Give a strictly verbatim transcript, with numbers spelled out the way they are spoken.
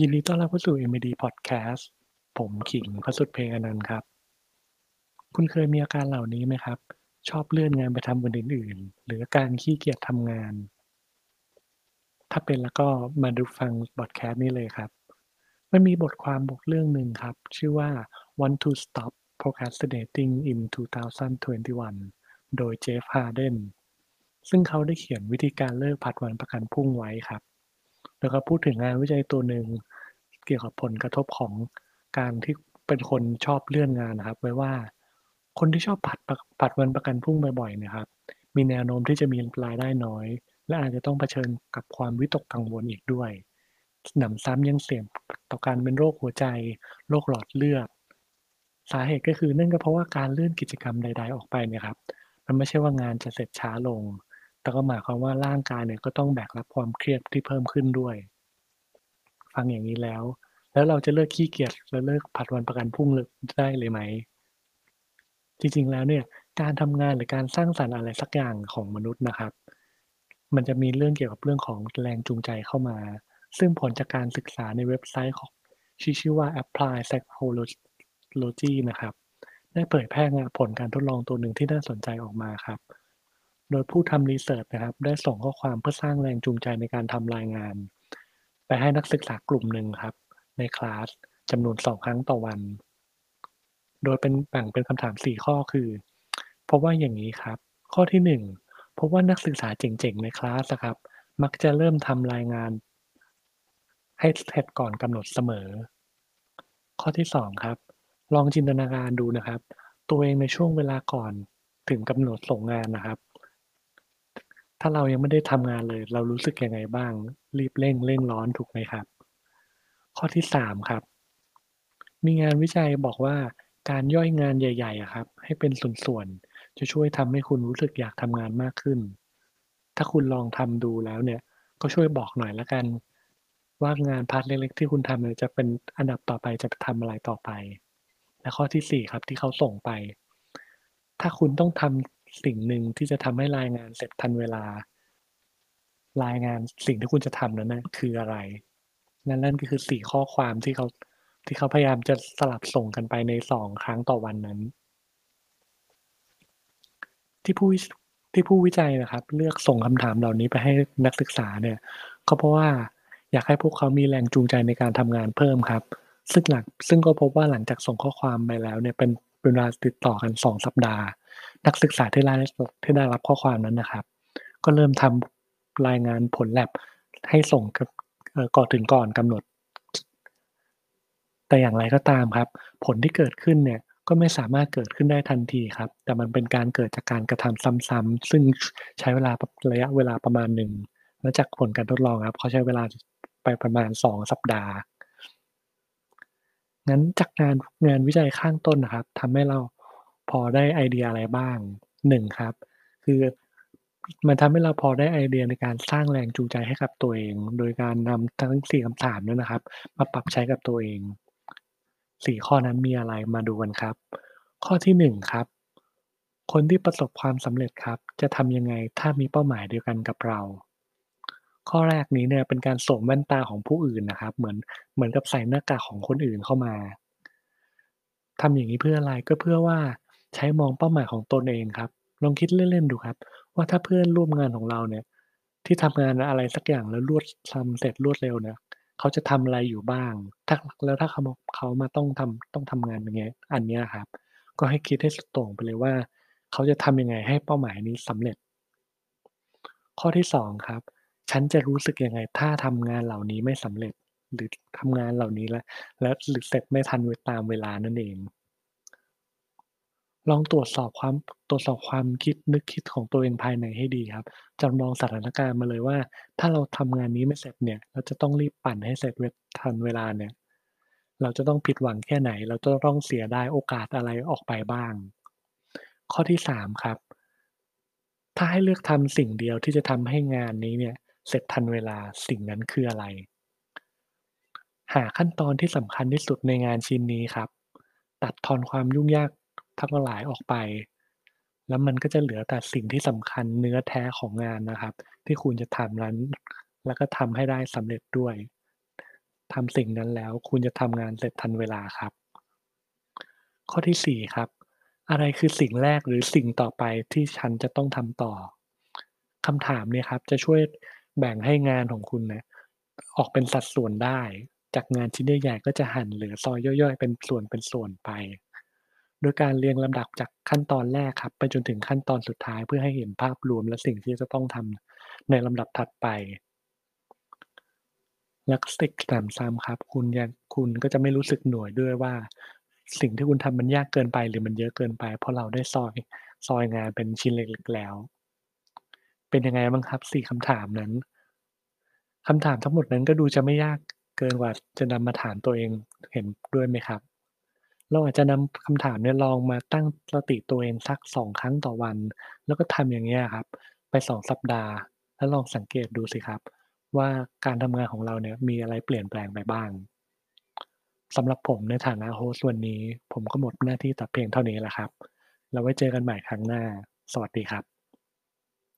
ยินดีต้อนรับเข้าสู่ เอ็ม ดี Podcast ผมขิงพสุทธิ์ เพ็งอนันต์ครับคุณเคยมีอาการเหล่านี้ไหมครับชอบเลื่อนงานไปทำวันอื่นๆหรือการขี้เกียจทำงานถ้าเป็นแล้วก็มาดูฟัง Podcast นี้เลยครับมันมีบทความบทเรื่องนึงครับชื่อว่า One to Stop Procrastinating in สองพันยี่สิบเอ็ด โดยเจฟ ฮาร์เดนซึ่งเขาได้เขียนวิธีการเลิกผัดวันประกันพรุ่งไว้ครับแล้วก็พูดถึงงานวิจัยตัวหนึ่งเกี่ยวกับผลกระทบของการที่เป็นคนชอบเลื่อนงานนะครับไว้ว่าคนที่ชอบผัดผัดวันประกันพรุ่งบ่อยๆนะครับมีแนวโน้มที่จะมีรายได้น้อยและอาจจะต้องเผชิญกับความวิตกกังวลอีกด้วยหนำซ้ำยังเสี่ยงต่อการเป็นโรคหัวใจโรคหลอดเลือดสาเหตุก็คือนั่นก็เพราะว่าการเลื่อนกิจกรรมใดๆออกไปเนี่ยครับมันไม่ใช่ว่างานจะเสร็จช้าลงแต่ก็หมายความว่าร่างกายเนี่ยก็ต้องแบกรับความเครียดที่เพิ่มขึ้นด้วยฟังอย่างนี้แล้วแล้วเราจะเลิกขี้เกียจและเลิกผัดวันประกันพรุ่งได้เลยไหมจริงๆแล้วเนี่ยการทำงานหรือการสร้างสรรค์อะไรสักอย่างของมนุษย์นะครับมันจะมีเรื่องเกี่ยวกับเรื่องของแรงจูงใจเข้ามาซึ่งผลจากการศึกษาในเว็บไซต์ของชื่อว่า Apply Psychology นะครับได้เผยแพร่ผลการทดลองตัวหนึ่งที่น่าสนใจออกมาครับโดยผู้ทำรีเสิร์ชนะครับได้ส่งข้อความเพื่อสร้างแรงจูงใจในการทำรายงานไปให้นักศึกษากลุ่มหนึ่งครับในคลาสจำนวนสองครั้งต่อวันโดยเป็นแบ่งเป็นคำถามสี่ข้อคือเพราะว่าอย่างนี้ครับข้อที่หนึ่งเพราะว่านักศึกษาเจ๋งๆในคลาสครับมักจะเริ่มทำรายงานให้เสร็จก่อนกำหนดเสมอข้อที่สองครับลองจินตนาการดูนะครับตัวเองในช่วงเวลาก่อนถึงกำหนดส่งงานนะครับถ้าเรายังไม่ได้ทำงานเลยเรารู้สึกยังไงบ้างรีบเร่งเร่งร้อนถูกไหมครับข้อที่สามครับมีงานวิจัยบอกว่าการย่อยงานใหญ่ๆครับให้เป็นส่วนๆจะช่วยทำให้คุณรู้สึกอยากทำงานมากขึ้นถ้าคุณลองทำดูแล้วเนี่ยก็ช่วยบอกหน่อยละกันว่างานพาร์ทเล็กๆที่คุณทำเนี่ยจะเป็นอันดับต่อไปจะทำอะไรต่อไปและข้อที่สี่ครับที่เขาส่งไปถ้าคุณต้องทำสิ่งหนึ่งที่จะทำให้รายงานเสร็จทันเวลารายงานสิ่งที่คุณจะทำนั้นนะคืออะไรนั่นนั่นก็คือสี่ข้อความที่เขาที่เขาพยายามจะสลับส่งกันไปในสองครั้งต่อวันนั้นที่ผู้ที่ผู้วิจัยนะครับเลือกส่งคำถามเหล่านี้ไปให้นักศึกษาเนี่ยก็เพราะว่าอยากให้พวกเขามีแรงจูงใจในการทำงานเพิ่มครับซึ่งหลักซึ่งก็พบว่าหลังจากส่งข้อความไปแล้วเนี่ยเป็นเวลาติดต่อกันสองสัปดาห์นักศึกษาที่ได้รับข้อความนั้นนะครับก็เริ่มทำรายงานผลแลบให้ส่งก่อนถึงก่อนกำหนดแต่อย่างไรก็ตามครับผลที่เกิดขึ้นเนี่ยก็ไม่สามารถเกิดขึ้นได้ทันทีครับแต่มันเป็นการเกิดจากการกระทำซ้ำๆซึ่งใช้เวลาระยะเวลาประมาณหนึ่งและจากผลการทดลองครับเขาใช้เวลาไปประมาณสองสัปดาห์งั้นจากงานงานวิจัยข้างต้นนะครับทำให้เราพอได้ไอเดียอะไรบ้างหนึ่งครับคือมันทำให้เราพอได้ไอเดียในการสร้างแรงจูงใจให้กับตัวเองโดยการนำทั้งสี่คำถามนั้นนะครับมาปรับใช้กับตัวเองสี่ข้อนั้นมีอะไรมาดูกันครับข้อที่หนึ่งครับคนที่ประสบความสำเร็จครับจะทำยังไงถ้ามีเป้าหมายเดียวกันกับเราข้อแรกนี้เนี่ยเป็นการสวมแว่นตาของผู้อื่นนะครับเหมือนเหมือนกับใส่หน้ากากของคนอื่นเข้ามาทำอย่างนี้เพื่ออะไรก็เพื่อว่าใช้มองเป้าหมายของตนเองครับลองคิดเล่นๆดูครับว่าถ้าเพื่อนร่วมงานของเราเนี่ยที่ทำงานอะไรสักอย่างแล้วรวดทำเสร็จรวดเร็วเนี่ยเขาจะทำอะไรอยู่บ้างถ้าแล้วถ้าเขาเขามาต้องทำต้องทำงานอย่างเงี้ยอันเนี้ยครับก็ให้คิดให้สุดโต่งไปเลยว่าเขาจะทำยังไงให้เป้าหมายนี้สำเร็จข้อที่สองครับฉันจะรู้สึกยังไงถ้าทำงานเหล่านี้ไม่สำเร็จหรือทำงานเหล่านี้แล้วแล้วหรือเสร็จไม่ทันตามเวลานั่นเองลองตรวจสอบความตรวจสอบความคิดนึกคิดของตัวเองภายในให้ดีครับจำลองสถานการณ์มาเลยว่าถ้าเราทำงานนี้ไม่เสร็จเนี่ยเราจะต้องรีบปั่นให้เสร็จทันเวลาเนี่ยเราจะต้องผิดหวังแค่ไหนเราจะต้องเสียดายโอกาสอะไรออกไปบ้างข้อที่สามครับถ้าให้เลือกทำสิ่งเดียวที่จะทำให้งานนี้เนี่ยเสร็จทันเวลาสิ่งนั้นคืออะไรหาขั้นตอนที่สำคัญที่สุดในงานชิ้นนี้ครับตัดทอนความยุ่งยากทั้งหลายออกไปแล้วมันก็จะเหลือแต่สิ่งที่สำคัญเนื้อแท้ของงานนะครับที่คุณจะทำนั้นแล้วก็ทำให้ได้สำเร็จด้วยท ทำสิ่งนั้นแล้วคุณจะทำงานเสร็จทันเวลาครับข้อที่สี่ครับอะไรคือสิ่งแรกหรือสิ่งต่อไปที่ฉันจะต้องทำต่อคำถามเนี่ยครับจะช่วยแบ่งให้งานของคุณนะออกเป็นสัดส่วนได้จากงานชิ้นใหญ่ๆก็จะหั่นเหลือซอยย่อยๆเป็นส่วนเป็นส่วนไปโดยการเรียงลำดับจากขั้นตอนแรกครับไปจนถึงขั้นตอนสุดท้ายเพื่อให้เห็นภาพรวมและสิ่งที่จะต้องทำในลำดับถัดไปลักษณะสามซ้ำครับคุณยังคุณก็จะไม่รู้สึกหน่วยด้วยว่าสิ่งที่คุณทำมันยากเกินไปหรือมันเยอะเกินไปเพราะเราได้ซอยซอยงานเป็นชิ้นเล็กๆแล้วเป็นยังไงบ้างครับสี่คำถามนั้นคำถามทั้งหมดนั้นก็ดูจะไม่ยากเกินกว่าจะนำมาถามตัวเองเห็นด้วยไหมครับเราอาจจะนำคำถามเนี่ยลองมาตั้งสติตัวเองสักสองครั้งต่อวันแล้วก็ทำอย่างนี้ครับไปสองสัปดาห์แล้วลองสังเกตดูสิครับว่าการทำงานของเราเนี่ยมีอะไรเปลี่ยนแปลงไปบ้างสำหรับผมในฐานะโฮสต์วันนี้ผมก็หมดหน้าที่แต่เพียงเท่านี้แหละครับเราไว้เจอกันใหม่ครั้งหน้าสวัสดีครับ